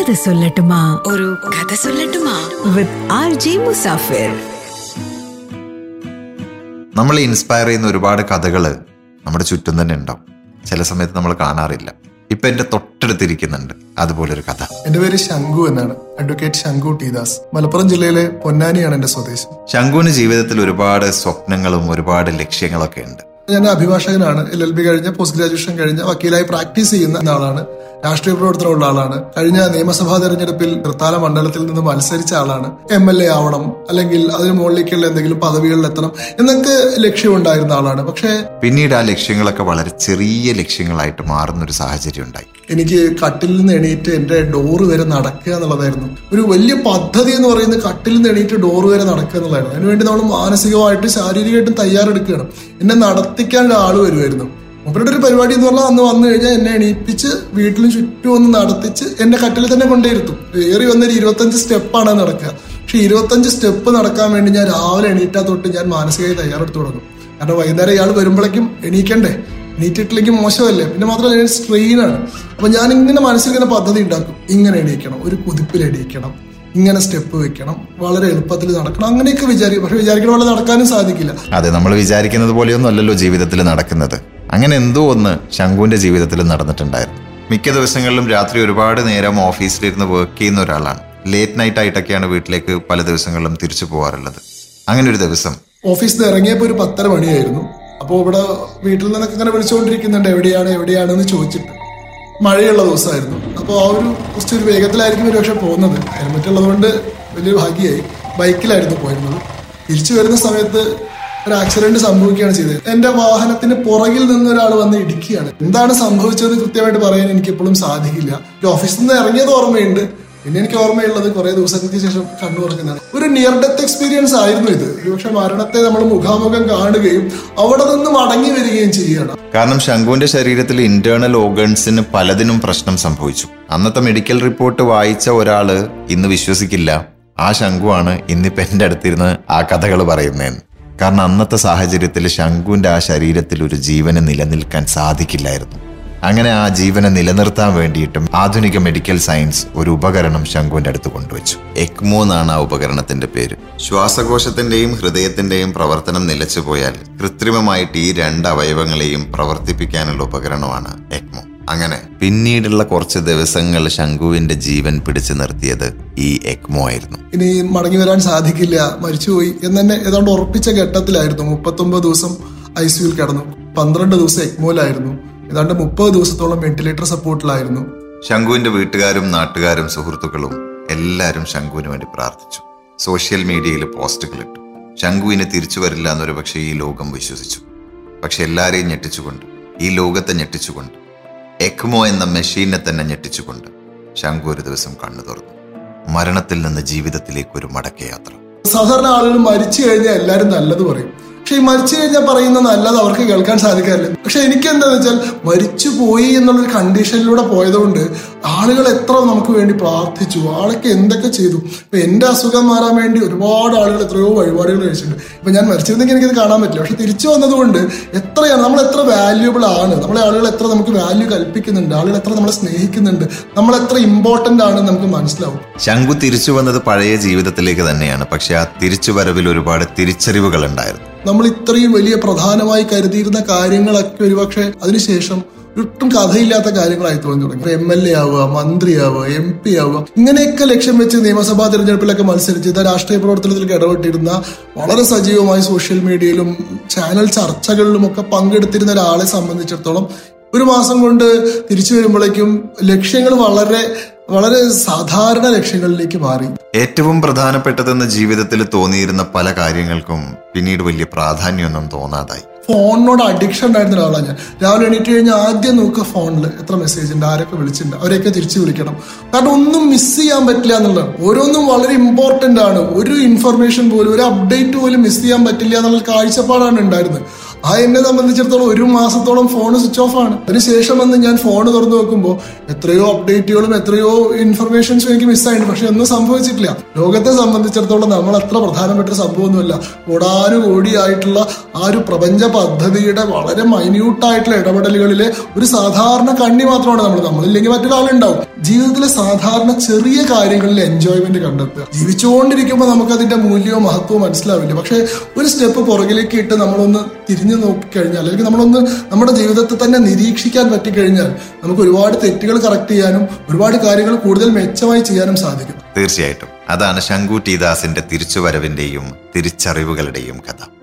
കഥ സൊല്ലട്ടുമാ ഒരു കഥ സൊല്ലട്ടുമാ വിത്ത് ആർജി മുസാഫിർ. നമ്മളെ ഇൻസ്പയർ ചെയ്യുന്ന ഒരുപാട് കഥകൾ നമ്മുടെ ചുറ്റും തന്നെ ഉണ്ടാവും. ചില സമയത്ത് നമ്മൾ കാണാറില്ല. ഇപ്പൊ എന്റെ തൊട്ടടുത്തിരിക്കുന്നുണ്ട് അതുപോലെ ഒരു കഥ. എന്റെ പേര് ശംഖു എന്നാണ്. Advocate Shankhu T Das. മലപ്പുറം ജില്ലയിലെ പൊന്നാനിയാണ് എന്റെ സ്വദേശം. ശംഖുവിന് ജീവിതത്തിൽ ഒരുപാട് സ്വപ്നങ്ങളും ഒരുപാട് ലക്ഷ്യങ്ങളൊക്കെ ഉണ്ട്. ഞാൻ അഭിഭാഷകനാണ്. LLB കഴിഞ്ഞ പോസ്റ്റ് ഗ്രാജുവേഷൻ കഴിഞ്ഞ വക്കീലായി പ്രാക്ടീസ് ചെയ്യുന്ന ആളാണ്. രാഷ്ട്രീയ പ്രവർത്തനമുള്ള ആളാണ്. കഴിഞ്ഞ നിയമസഭാ തെരഞ്ഞെടുപ്പിൽ തൃത്താല മണ്ഡലത്തിൽ നിന്ന് മത്സരിച്ച ആളാണ്. MLA ആവണം അല്ലെങ്കിൽ അതിന് മുകളിലേക്കുള്ള എന്തെങ്കിലും പദവികളിൽ എത്തണം എന്നൊക്കെ ലക്ഷ്യമുണ്ടായിരുന്ന ആളാണ്. പക്ഷേ പിന്നീട് ആ ലക്ഷ്യങ്ങളൊക്കെ വളരെ ചെറിയ ലക്ഷ്യങ്ങളായിട്ട് മാറുന്നൊരു സാഹചര്യം ഉണ്ടായി. എനിക്ക് കട്ടിൽ നിന്ന് എണീറ്റ് എന്റെ ഡോറ് വരെ നടക്കുക എന്നുള്ളതായിരുന്നു ഒരു വലിയ പദ്ധതി എന്ന് പറയുന്നത്. കട്ടിൽ നിന്ന് എണീറ്റ് ഡോറ് വരെ നടക്കുക എന്നുള്ളതായിരുന്നു. അതിനുവേണ്ടി നമ്മൾ മാനസികമായിട്ടും ശാരീരികമായിട്ടും തയ്യാറെടുക്കുകയാണ്. എന്നെ നടത്തിക്കാൻ ആൾ വരുമായിരുന്നു. അവരുടെ ഒരു പരിപാടി എന്ന് പറഞ്ഞാൽ അന്ന് വന്നു കഴിഞ്ഞാൽ എന്നെ എണീപ്പിച്ച് വീട്ടിലും ചുറ്റും ഒന്ന് നടത്തിച്ച് എന്റെ കട്ടിൽ തന്നെ കൊണ്ടുവരുത്തും. ഏറി വന്നൊരു 25 സ്റ്റെപ്പാണ് നടക്കുക. പക്ഷെ 25 സ്റ്റെപ്പ് നടക്കാൻ വേണ്ടി ഞാൻ രാവിലെ എണീറ്റാ തൊട്ട് ഞാൻ മാനസികമായി തയ്യാറെടുത്ത് തുടങ്ങും. കാരണം വൈകുന്നേരം ഇയാൾ വരുമ്പോഴേക്കും എണീക്കണ്ടേ, എണീറ്റിട്ടില്ലെങ്കിൽ മോശമല്ലേ. പിന്നെ മാത്രമല്ല സ്ട്രെയിനാണ്. അപ്പം ഞാനിങ്ങനെ മനസ്സിലിങ്ങനെ പദ്ധതി ഉണ്ടാക്കും. ഇങ്ങനെ എണീക്കണം, ഒരു കുതിപ്പിൽ എണീക്കണം, ഇങ്ങനെ സ്റ്റെപ്പ് വെക്കണം, വളരെ എളുപ്പത്തിൽ നടക്കണം, അങ്ങനെയൊക്കെ വിചാരിക്കും. പക്ഷെ വിചാരിക്കുന്ന പോലെ നടക്കാനും സാധിക്കില്ല. അതെ, നമ്മൾ വിചാരിക്കുന്നത് പോലെയൊന്നും അല്ലല്ലോ ജീവിതത്തിൽ നടക്കുന്നത്. അങ്ങനെ എന്തോ ഒന്ന് ശംഖുവിന്റെ ജീവിതത്തിൽ നടന്നിട്ടുണ്ടായിരുന്നു. മിക്ക ദിവസങ്ങളിലും രാത്രി ഒരുപാട് നേരം ഓഫീസിലിരുന്ന് വർക്ക് ചെയ്യുന്ന ഒരാളാണ്. ലേറ്റ് നൈറ്റ് ആയിട്ടൊക്കെയാണ് വീട്ടിലേക്ക് പല ദിവസങ്ങളിലും തിരിച്ചു പോകാറുള്ളത്. അങ്ങനെ ഒരു ദിവസം ഓഫീസിൽ നിന്ന് ഇറങ്ങിയപ്പോൾ ഒരു 10:30 മണിയായിരുന്നു. അപ്പോൾ ഇവിടെ വീട്ടിൽ നിന്നൊക്കെ ഇങ്ങനെ വിളിച്ചുകൊണ്ടിരിക്കുന്നുണ്ട്, എവിടെയാണെന്ന് ചോദിച്ചിട്ട്. മഴയുള്ള ദിവസമായിരുന്നു. അപ്പോൾ ആ ഒരു കുറച്ച് ഒരു വേഗത്തിലായിരിക്കും ഒരു പക്ഷെ പോകുന്നത്. ഹെൽമെറ്റ് ഉള്ളതുകൊണ്ട് വലിയ ഭാഗ്യമായി. ബൈക്കിലായിരുന്നു പോയിരുന്നത്. തിരിച്ചു വരുന്ന സമയത്ത് ഒരു ആക്സിഡന്റ് സംഭവിക്കുകയാണ് ചെയ്തത്. എന്റെ വാഹനത്തിന് പുറകിൽ നിന്ന് ഒരാൾ വന്ന് ഇടിക്കുകയാണ്. എന്താണ് സംഭവിച്ചത് കൃത്യമായിട്ട് പറയാൻ എനിക്ക് എപ്പോഴും സാധിക്കില്ല. ഓഫീസിൽ നിന്ന് ഇറങ്ങിയത് ഓർമ്മയുണ്ട്. പിന്നെ എനിക്ക് ഓർമ്മയുള്ളത് കുറെ ദിവസങ്ങൾക്ക് ശേഷം കണ്ണു തുറക്കുന്നതാണ്. ഒരു നിയർ ഡെത്ത് എക്സ്പീരിയൻസ് ആയിരുന്നു ഇത്. ഒരുപക്ഷെ മരണത്തെ നമ്മൾ മുഖാമുഖം കാണുകയും അവിടെ നിന്ന് മടങ്ങി വരികയും ചെയ്യുകയാണ്. കാരണം ശംഖുവിന്റെ ശരീരത്തിൽ ഇന്റേണൽ ഓർഗൻസിന് പലതിനും പ്രശ്നം സംഭവിച്ചു. അന്നത്തെ മെഡിക്കൽ റിപ്പോർട്ട് വായിച്ച ഒരാള് ഇന്ന് വിശ്വസിക്കില്ല ആ ശംഖുവാണ് ഇന്നിപ്പോ എന്റെ അടുത്തിരുന്ന് ആ കഥകൾ പറയുന്നതെന്ന്. കാരണം അന്നത്തെ സാഹചര്യത്തിൽ ശംഖുവിൻ്റെ ആ ശരീരത്തിൽ ഒരു ജീവന് നിലനിൽക്കാൻ സാധിക്കില്ലായിരുന്നു. അങ്ങനെ ആ ജീവനെ നിലനിർത്താൻ വേണ്ടിയിട്ടും ആധുനിക മെഡിക്കൽ സയൻസ് ഒരു ഉപകരണം ശംഖുവിൻ്റെ അടുത്ത് കൊണ്ടുവച്ചു. ECMO എന്നാണ് ആ ഉപകരണത്തിൻ്റെ പേര്. ശ്വാസകോശത്തിൻ്റെയും ഹൃദയത്തിൻ്റെയും പ്രവർത്തനം നിലച്ചു പോയാൽ കൃത്രിമമായിട്ട് ഈ രണ്ട് അവയവങ്ങളെയും പ്രവർത്തിപ്പിക്കാനുള്ള ഉപകരണമാണ് ECMO. അങ്ങനെ പിന്നീടുള്ള കുറച്ച് ദിവസങ്ങൾ ശംഖുവിന്റെ ജീവൻ പിടിച്ചു നിർത്തിയത് ഈ ECMO ആയിരുന്നു. ഇനി മടങ്ങി വരാൻ സാധിക്കില്ല, മരിച്ചുപോയി എന്നെ ഏതാണ്ട് ഉറപ്പിച്ച ഘട്ടത്തിലായിരുന്നു. 39 ദിവസം ICU കിടന്നു. 12 ദിവസം ECMOയിലായിരുന്നു. ഏതാണ്ട് 30 ദിവസത്തോളം വെന്റിലേറ്റർ സപ്പോർട്ടിലായിരുന്നു. ശംഖുവിന്റെ വീട്ടുകാരും നാട്ടുകാരും സുഹൃത്തുക്കളും എല്ലാവരും ശംഖുവിന് വേണ്ടി പ്രാർത്ഥിച്ചു. സോഷ്യൽ മീഡിയയിൽ പോസ്റ്റുകൾ ഇട്ടു. ശംഖുവിനെ തിരിച്ചു വരില്ല എന്നൊരു പക്ഷേ ഈ ലോകം വിശ്വസിച്ചു. പക്ഷെ എല്ലാരെയും ഞെട്ടിച്ചുകൊണ്ട്, ഈ ലോകത്തെ ഞെട്ടിച്ചുകൊണ്ട്, ECMO എന്ന മെഷീനെ തന്നെ ഞെട്ടിച്ചുകൊണ്ട് ശംഖു ഒരു ദിവസം കണ്ണു തുറന്നു. മരണത്തിൽ നിന്ന് ജീവിതത്തിലേക്ക് ഒരു മടക്കയാത്ര. സാധാരണ ആളുകൾ മരിച്ചു കഴിഞ്ഞാൽ എല്ലാവരും നല്ലത് പറയും. പക്ഷെ ഈ മരിച്ചു കഴിഞ്ഞാൽ പറയുന്ന നല്ലത് അവർക്ക് കേൾക്കാൻ സാധിക്കാറില്ല. പക്ഷെ എനിക്ക് എന്താന്ന് വെച്ചാൽ മരിച്ചു പോയി എന്നുള്ളൊരു കണ്ടീഷനിലൂടെ പോയതുകൊണ്ട് ആളുകൾ എത്ര നമുക്ക് വേണ്ടി പ്രാർത്ഥിച്ചു, ആളൊക്കെ എന്തൊക്കെ ചെയ്തു. ഇപ്പൊ എന്റെ അസുഖം മാറാൻ വേണ്ടി ഒരുപാട് ആളുകൾ എത്രയോ വഴിപാടുകൾ കഴിച്ചിട്ടുണ്ട്. ഇപ്പൊ ഞാൻ മരിച്ചിരുന്നെങ്കിൽ എനിക്കത് കാണാൻ പറ്റില്ല. പക്ഷെ തിരിച്ചു വന്നതുകൊണ്ട് എത്രയാണ് നമ്മൾ എത്ര വാല്യുബിൾ ആണ്, നമ്മളെ ആളുകൾ എത്ര നമുക്ക് വാല്യൂ കൽപ്പിക്കുന്നുണ്ട്, ആളുകൾ എത്ര നമ്മളെ സ്നേഹിക്കുന്നുണ്ട്, നമ്മളെത്ര ഇമ്പോർട്ടന്റ് ആണ് നമുക്ക് മനസ്സിലാവും. ശംഖു തിരിച്ചു വന്നത് പഴയ ജീവിതത്തിലേക്ക് തന്നെയാണ്. പക്ഷെ ആ തിരിച്ചു വരവിൽ ഒരുപാട് തിരിച്ചറിവുകൾ ഉണ്ടായിരുന്നു. നമ്മൾ ഇത്രയും വലിയ പ്രധാനമായി കരുതിയിരുന്ന കാര്യങ്ങളൊക്കെ ഒരുപക്ഷെ അതിനുശേഷം ഒട്ടും കഥയില്ലാത്ത കാര്യങ്ങളായി തോന്നി തുടങ്ങി. MLA ആവുക, മന്ത്രിയാവുക, MP ആവുക, ഇങ്ങനെയൊക്കെ ലക്ഷ്യം വെച്ച് നിയമസഭാ തെരഞ്ഞെടുപ്പിലൊക്കെ മത്സരിച്ചിരുന്ന, രാഷ്ട്രീയ പ്രവർത്തനത്തിലൊക്കെ ഇടപെട്ടിരുന്ന, വളരെ സജീവമായി സോഷ്യൽ മീഡിയയിലും ചാനൽ ചർച്ചകളിലുമൊക്കെ പങ്കെടുത്തിരുന്ന ഒരാളെ സംബന്ധിച്ചിടത്തോളം 1 മാസം കൊണ്ട് തിരിച്ചു വരുമ്പോഴേക്കും ലക്ഷ്യങ്ങൾ വളരെ വളരെ സാധാരണ ലക്ഷ്യങ്ങളിലേക്ക് മാറി. ഏറ്റവും പ്രധാനപ്പെട്ടതെന്ന് ജീവിതത്തിൽ തോന്നിയിരുന്ന പല കാര്യങ്ങൾക്കും പിന്നീട് വലിയ പ്രാധാന്യമൊന്നും തോന്നാതായി. ഫോണിനോട് അഡിക്ഷൻ ഉണ്ടായിരുന്ന ഒരാളാണ് ഞാൻ. രാവിലെ എണീറ്റ് കഴിഞ്ഞാൽ ആദ്യം നോക്കുക ഫോണിൽ എത്ര മെസ്സേജ് ഉണ്ട്, ആരൊക്കെ വിളിച്ചിട്ടുണ്ട്, അവരെയൊക്കെ തിരിച്ചു വിളിക്കണം. കാരണം ഒന്നും മിസ് ചെയ്യാൻ പറ്റില്ല എന്നുള്ളത്. ഓരോന്നും വളരെ ഇമ്പോർട്ടൻ്റ് ആണ്. ഒരു ഇൻഫർമേഷൻ പോലും, ഒരു അപ്ഡേറ്റ് പോലും മിസ് ചെയ്യാൻ പറ്റില്ല എന്നുള്ള കാഴ്ചപ്പാടാണ് ഉണ്ടായിരുന്നത്. ആ എന്നെ സംബന്ധിച്ചിടത്തോളം ഒരു മാസത്തോളം ഫോൺ സ്വിച്ച് ഓഫ് ആണ്. അതിനുശേഷം വന്ന് ഞാൻ ഫോൺ തുറന്നു നോക്കുമ്പോൾ എത്രയോ അപ്ഡേറ്റുകളും എത്രയോ ഇൻഫർമേഷൻസും എനിക്ക് മിസ്സായിട്ട്, പക്ഷെ ഒന്നും സംഭവിച്ചിട്ടില്ല. ലോകത്തെ സംബന്ധിച്ചിടത്തോളം നമ്മൾ അത്ര പ്രധാനപ്പെട്ട ഒരു സംഭവമൊന്നുമില്ല. കോടാനുകോടിയായിട്ടുള്ള ആ ഒരു പ്രപഞ്ച പദ്ധതിയുടെ വളരെ മൈന്യൂട്ടായിട്ടുള്ള ഇടപെടലുകളിലെ ഒരു സാധാരണ കണ്ണി മാത്രമാണ് നമ്മളില്ലെങ്കിൽ മറ്റൊരാളുണ്ടാവും. ജീവിതത്തിലെ സാധാരണ ചെറിയ കാര്യങ്ങളിൽ എൻജോയ്മെന്റ് കണ്ടെത്തുക. ജീവിച്ചുകൊണ്ടിരിക്കുമ്പോൾ നമുക്ക് അതിന്റെ മൂല്യവും മഹത്വവും മനസ്സിലാവില്ല. പക്ഷെ ഒരു സ്റ്റെപ്പ് പുറകിലേക്ക് ഇട്ട് നമ്മളൊന്ന് തിരിഞ്ഞു നോക്കിക്കഴിഞ്ഞാൽ, അല്ലെങ്കിൽ നമ്മളൊന്ന് നമ്മുടെ ജീവിതത്തെ തന്നെ നിരീക്ഷിക്കാൻ പറ്റിക്കഴിഞ്ഞാൽ നമുക്ക് ഒരുപാട് തെറ്റുകൾ കറക്റ്റ് ചെയ്യാനും ഒരുപാട് കാര്യങ്ങൾ കൂടുതൽ മെച്ചമായി ചെയ്യാനും സാധിക്കും. തീർച്ചയായിട്ടും അതാണ് ശങ്കുടി ദാസിന്റെ തിരിച്ചുവരവിന്റെയും തിരിച്ചറിവുകളുടെയും കഥ.